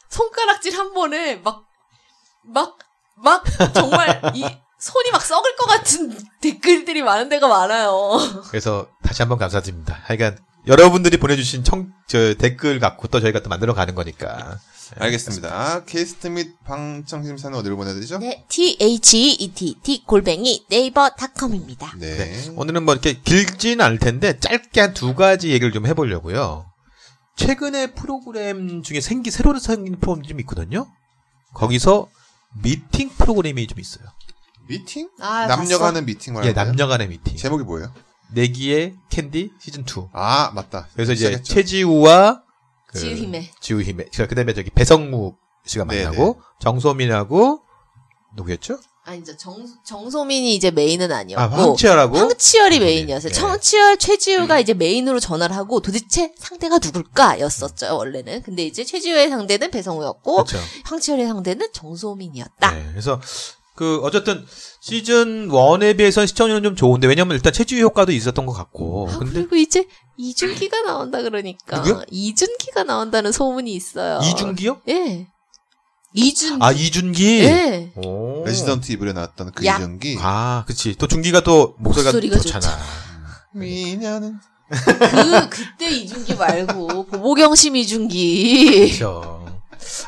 손가락질 한 번에 막 막 막 정말 이 손이 막 썩을 것 같은 댓글들이 많은 데가 많아요. 그래서 다시 한번 감사드립니다. 하여간 여러분들이 보내주신 청, 저, 댓글 갖고 또 저희가 또 만들어가는 거니까. 알겠습니다. 알겠습니다. 게스트 및 방청심사는 어디로 보내드리죠? 네, thet 골뱅이 네이버 닷컴입니다. 네. 네. 오늘은 뭐 이렇게 길지는 않을 텐데 짧게 한 두 가지 얘기를 좀 해보려고요. 최근에 프로그램 중에 생기 새로 생긴 프로그램이 좀 있거든요. 거기서 미팅 프로그램이 좀 있어요. 미팅? 아, 남녀간의 미팅 말이에요. 예, 남녀간의 미팅. 제목이 뭐예요? 내귀에캔디 시즌 이. 아, 맞다. 그래서 이제 시작했죠. 최지우와 그 지우희메. 지우희메. 그다음에 저기 배성무 씨가 만나고 네네. 정소민하고 누구였죠? 아니 이제 정 정소민이 이제 메인은 아니었고 아, 황치열하고 황치열이 메인이었어요. 네. 청치열 최지우가 음. 이제 메인으로 전화를 하고 도대체 상대가 누굴까였었죠 원래는. 근데 이제 최지우의 상대는 배성우였고 그쵸. 황치열의 상대는 정소민이었다. 네, 그래서. 그 어쨌든 시즌 일에 비해서는 시청률은 좀 좋은데 왜냐면 일단 체질 효과도 있었던 것 같고. 아, 근데 그리고 이제 이준기가 나온다 그러니까. 누구요? 이준기가 나온다는 소문이 있어요. 이준기요? 예. 이준. 아 이준기. 예. 오. 레지던트 이블에 나왔던 그 야. 이준기. 아, 그렇지. 또 준기가 또 목소리가, 목소리가 좋잖아. 좋잖아. 미녀는. 그 그때 이준기 말고 보보경심 이준기. 그렇죠.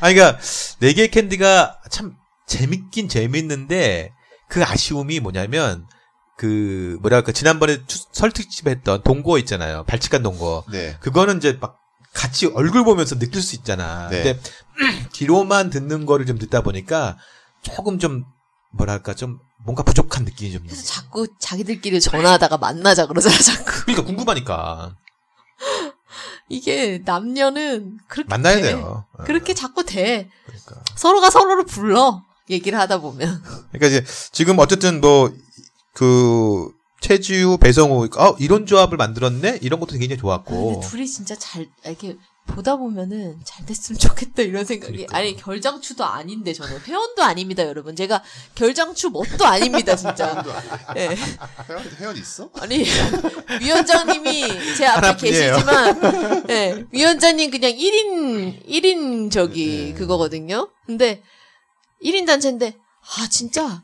아, 그러니까 내귀의 캔디가 참. 재밌긴 재밌는데 그 아쉬움이 뭐냐면 그 뭐랄까 지난번에 설 특집 했던 동거 있잖아요. 발칙한 동거. 네. 그거는 이제 막 같이 얼굴 보면서 느낄 수 있잖아. 네. 근데 귀로만 듣는 거를 좀 듣다 보니까 조금 좀 뭐랄까 좀 뭔가 부족한 느낌이 좀. 그래서 자꾸 자기들끼리 전화하다가 만나자 그러잖아 자꾸. 그러니까 궁금하니까. 이게 남녀는 그렇게 만나야 돼. 돼요. 그렇게 자꾸 돼. 그러니까. 서로가 서로를 불러. 얘기를 하다 보면. 그러니까 이제 지금 어쨌든 뭐 그 최지우 배성우 어 이런 조합을 만들었네 이런 것도 굉장히 좋았고. 아, 근데 둘이 진짜 잘 이렇게 보다 보면은 잘 됐으면 좋겠다 이런 생각이. 그러니까. 아니 결장추도 아닌데 저는 회원도 아닙니다 여러분. 제가 결장추 뭣도 아닙니다 진짜. 네. 회원 회원 있어? 아니 위원장님이 제 앞에 계시지만, 네 위원장님 그냥 일 인 일 인 저기 네. 그거거든요. 근데 일 인 단체인데, 아, 진짜, 아,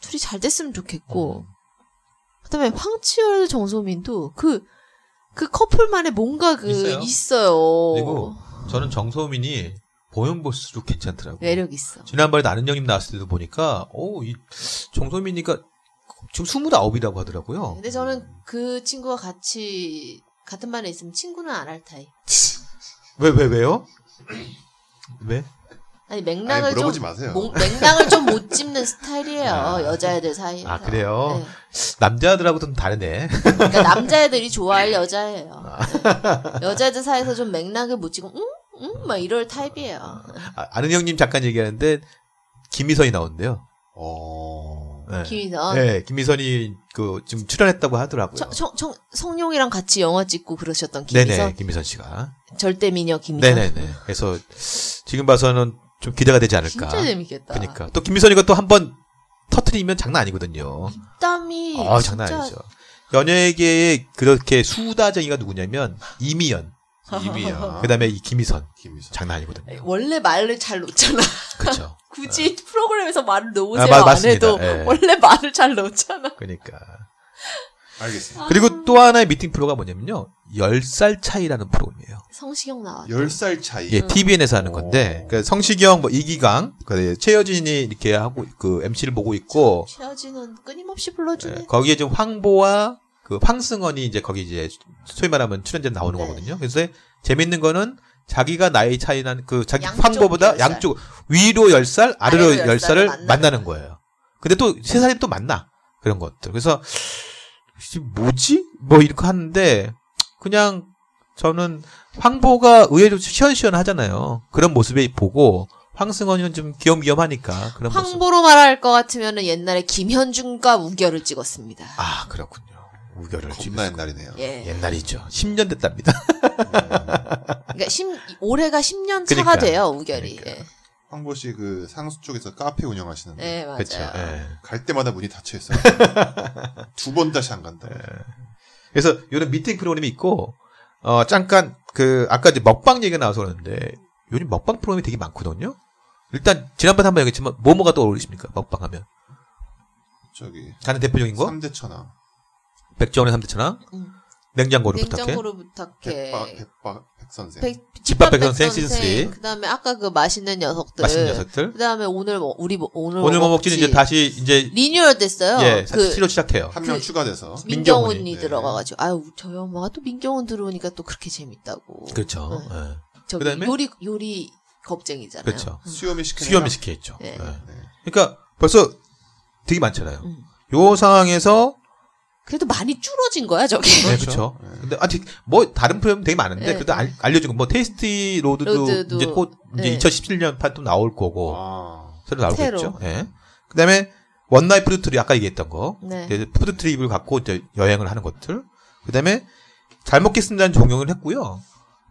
둘이 잘 됐으면 좋겠고. 그 다음에 황치열 정소민도 그, 그 커플만의 뭔가 그, 있어요. 있어요. 그리고 저는 정소민이 보면 볼수록 괜찮더라고요. 매력 있어. 지난번에 나는 형님 나왔을 때도 보니까, 오, 이, 정소민이가 지금 스물아홉이라고 하더라고요. 근데 저는 그 친구와 같이, 같은 반에 있으면 친구는 안 할 타입. 왜, 왜, 왜요? 왜? 아니 맥락을 아니, 좀 마세요. 목, 맥락을 좀 못 짚는 스타일이에요. 아, 여자애들 사이에서. 아 그래요? 네. 남자애들하고 좀 다르네. 그러니까 남자애들이 좋아할 여자예요. 아. 네. 여자애들 사이에서 좀 맥락을 못 짚고 응응 막 이럴 타입이에요. 아, 아는 형님 잠깐 얘기하는데 김희선이 나온대요. 어. 네. 김희선. 네, 김희선이 그 지금 출연했다고 하더라고요. 저, 저, 저, 성룡이랑 같이 영화 찍고 그러셨던 김희선. 네네, 김희선 씨가. 절대 미녀 김희선. 네네네. 그래서 지금 봐서는. 좀 기대가 되지 않을까. 진짜 재밌겠다. 그러니까 또 김미선이가 또 한 번 터트리면 장난 아니거든요. 입담이 아, 진짜... 장난 아니죠. 연예계에 그렇게 수다쟁이가 누구냐면 이미연. 이미연. 그다음에 이 김희선. 김희선. 장난 아니거든요. 원래 말을 잘 놓잖아. 그렇죠. 굳이 어. 프로그램에서 말을 놓으세요 아, 안 해도 예. 원래 말을 잘 놓잖아. 그러니까. 알겠습니다. 그리고 아... 또 하나의 미팅 프로가 뭐냐면요. 열살 차이라는 프로그램이에요. 성시경 나왔죠. 열살 차이. 예, 티비엔에서 하는 건데. 그러니까 성시경, 뭐 이기강, 최여진이 이렇게 하고 그 엠씨를 보고 있고. 최여진은 끊임없이 불러주네. 예, 거기에 지금 황보와 그 황승헌이 이제 거기 이제 소위 말하면 출연자 나오는 네. 거거든요. 그래서 재밌는 거는 자기가 나이 차이난 그 자기 황보보다 양쪽 위로 열 살, 아래로 열 살을 만나는, 만나는 거예요. 근데 또 세 살이 또 만나 그런 것들. 그래서. 뭐지? 뭐 이렇게 하는데 그냥 저는 황보가 의외로 시원시원하잖아요. 그런 모습에 보고 황승헌이는 좀 귀염귀염하니까 그런 황보로 모습. 말할 것 같으면은 옛날에 김현중과 우결을 찍었습니다. 아 그렇군요. 우결을 겁나 옛날이네요. 예. 옛날이죠. 십 년 됐답니다. 그러니까 십, 올해가 십 년 차가 그러니까, 돼요 우결이. 그러니까. 예. 황보 씨 그 상수 쪽에서 카페 운영하시는데, 네, 맞아요. 그쵸, 네. 갈 때마다 문이 닫혀 있어요. 두 번 다시 안 간다. 네. 그래서 요런 미팅 프로그램이 있고, 어 잠깐 그 아까 이제 먹방 얘기가 나와서 그러는데 요즘 먹방 프로그램이 되게 많거든요. 일단 지난번에 한번 얘기했지만 뭐뭐가 또 어울리십니까? 먹방하면 저기 가장 대표적인 거 삼대천하, 백종원의 삼대천하, 응. 냉장고를, 냉장고를 부탁해. 부탁해. 백박 백선생. 백, 집밥 백선생 시즌 쓰리. 그다음에 아까 그 맛있는 녀석들. 맛있는 녀석들. 그다음에 오늘 뭐 우리 뭐, 오늘 오늘 뭐 먹지는 이제 다시 이제 리뉴얼 됐어요. 예, 그 새로 시작해요. 한 명 그 추가돼서 민경훈이, 민경훈이 네. 들어가가지고 아유 저희 엄마가 또 민경훈 들어오니까 또 그렇게 재밌다고. 그렇죠. 네. 네. 저기 그다음에 요리 요리 겁쟁이잖아요. 그렇죠. 음. 수요미 식혜. 수요미 식혜 있죠. 네. 네. 네. 그러니까 벌써 되게 많잖아요. 음. 요 상황에서. 그래도 많이 줄어진 거야, 저게. 네, 그렇죠. 네. 근데 아직 뭐 다른 프로그램 되게 많은데 네. 그래도 알, 알려주고 뭐 테이스티 로드도, 로드도 이제 곧 이제 네. 이천십칠 년 판 또 나올 거고 아. 새로 나올 거겠죠. 예. 네. 그다음에 원나잇 푸드트립 아까 얘기했던 거. 네. 푸드트립을 갖고 이제 여행을 하는 것들. 그다음에 잘 먹겠습니다는 종영을 했고요.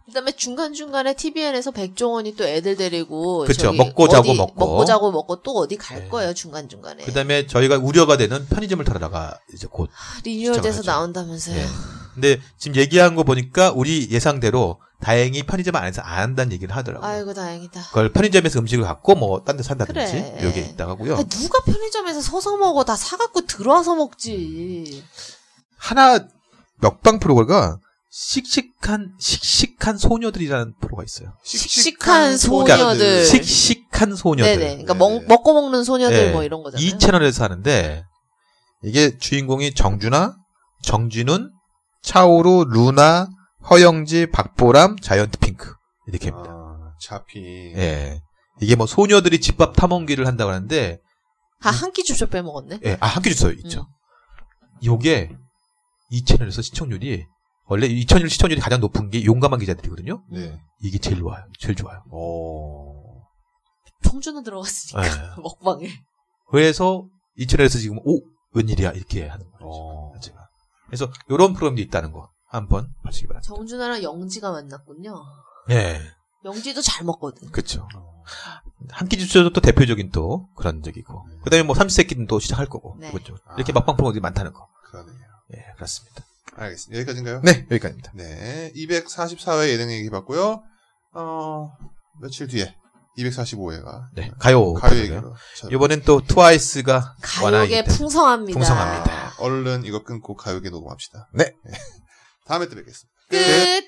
그다음에 중간 중간에 티비엔에서 백종원이 또 애들 데리고 그렇죠. 먹고 자고 먹고 먹고 자고 먹고 또 어디 갈 네. 거예요 중간 중간에. 그다음에 저희가 우려가 되는 편의점을 타러다가 이제 곧 아, 리뉴얼돼서 나온다면서요. 네. 근데 지금 얘기한 거 보니까 우리 예상대로 다행히 편의점 안에서 안 한다는 얘기를 하더라고요. 아이고 다행이다. 그걸 편의점에서 음식을 갖고 뭐 딴 데 산다든지 그래. 여기에 있다가고요. 누가 편의점에서 서서 먹어 다 사갖고 들어와서 먹지. 하나 먹방 프로그램가. 씩씩한 씩씩한 소녀들이라는 프로가 있어요. 씩씩한 소녀들. 그러니까 씩씩한 소녀들. 네네. 그러니까 먹, 먹고 먹는 소녀들 네. 뭐 이런 거잖아요. 이 채널에서 하는데 이게 주인공이 정준하, 정진훈, 차오루, 루나, 허영지, 박보람, 자이언트 핑크 이렇게입니다. 아, 차피. 예. 이게 뭐 소녀들이 집밥 타먹기를 한다고 하는데 아, 한 끼 주소 빼먹었네. 예. 아, 한 끼 주소 있죠. 음. 요게 이 채널에서 시청률이 원래 이천일 시청률이 가장 높은 게 용감한 기자들이거든요. 네. 이게 제일 좋아요. 제일 좋아요. 오. 청주는 들어갔으니까 네. 먹방에. 그래서 이천일에서 지금 오 웬일이야 이렇게 하는 거죠. 제가. 그래서 이런 프로그램도 있다는 거 한번 보시기 바랍니다. 정준하랑 영지가 만났군요. 네. 영지도 잘 먹거든. 그렇죠. 한끼 주소도 또 대표적인 또 그런 적이고. 네. 그다음에 뭐 삼시세끼는 또 시작할 거고. 네. 그렇죠. 이렇게 아. 막방 프로그램이 많다는 거. 그러네요. 예, 네, 그렇습니다. 알겠습니다. 여기까지인가요? 네, 여기까지입니다. 네, 이백사십사 회 예능 얘기 봤고요. 어, 며칠 뒤에 이백사십오 회가 네, 가요. 가요 얘기로. 이번엔 또 트와이스가 가요계 풍성합니다. 풍성합니다. 얼른 이거 끊고 가요계 녹음합시다. 네, 네. 다음에 또 뵙겠습니다. 끝. 끝.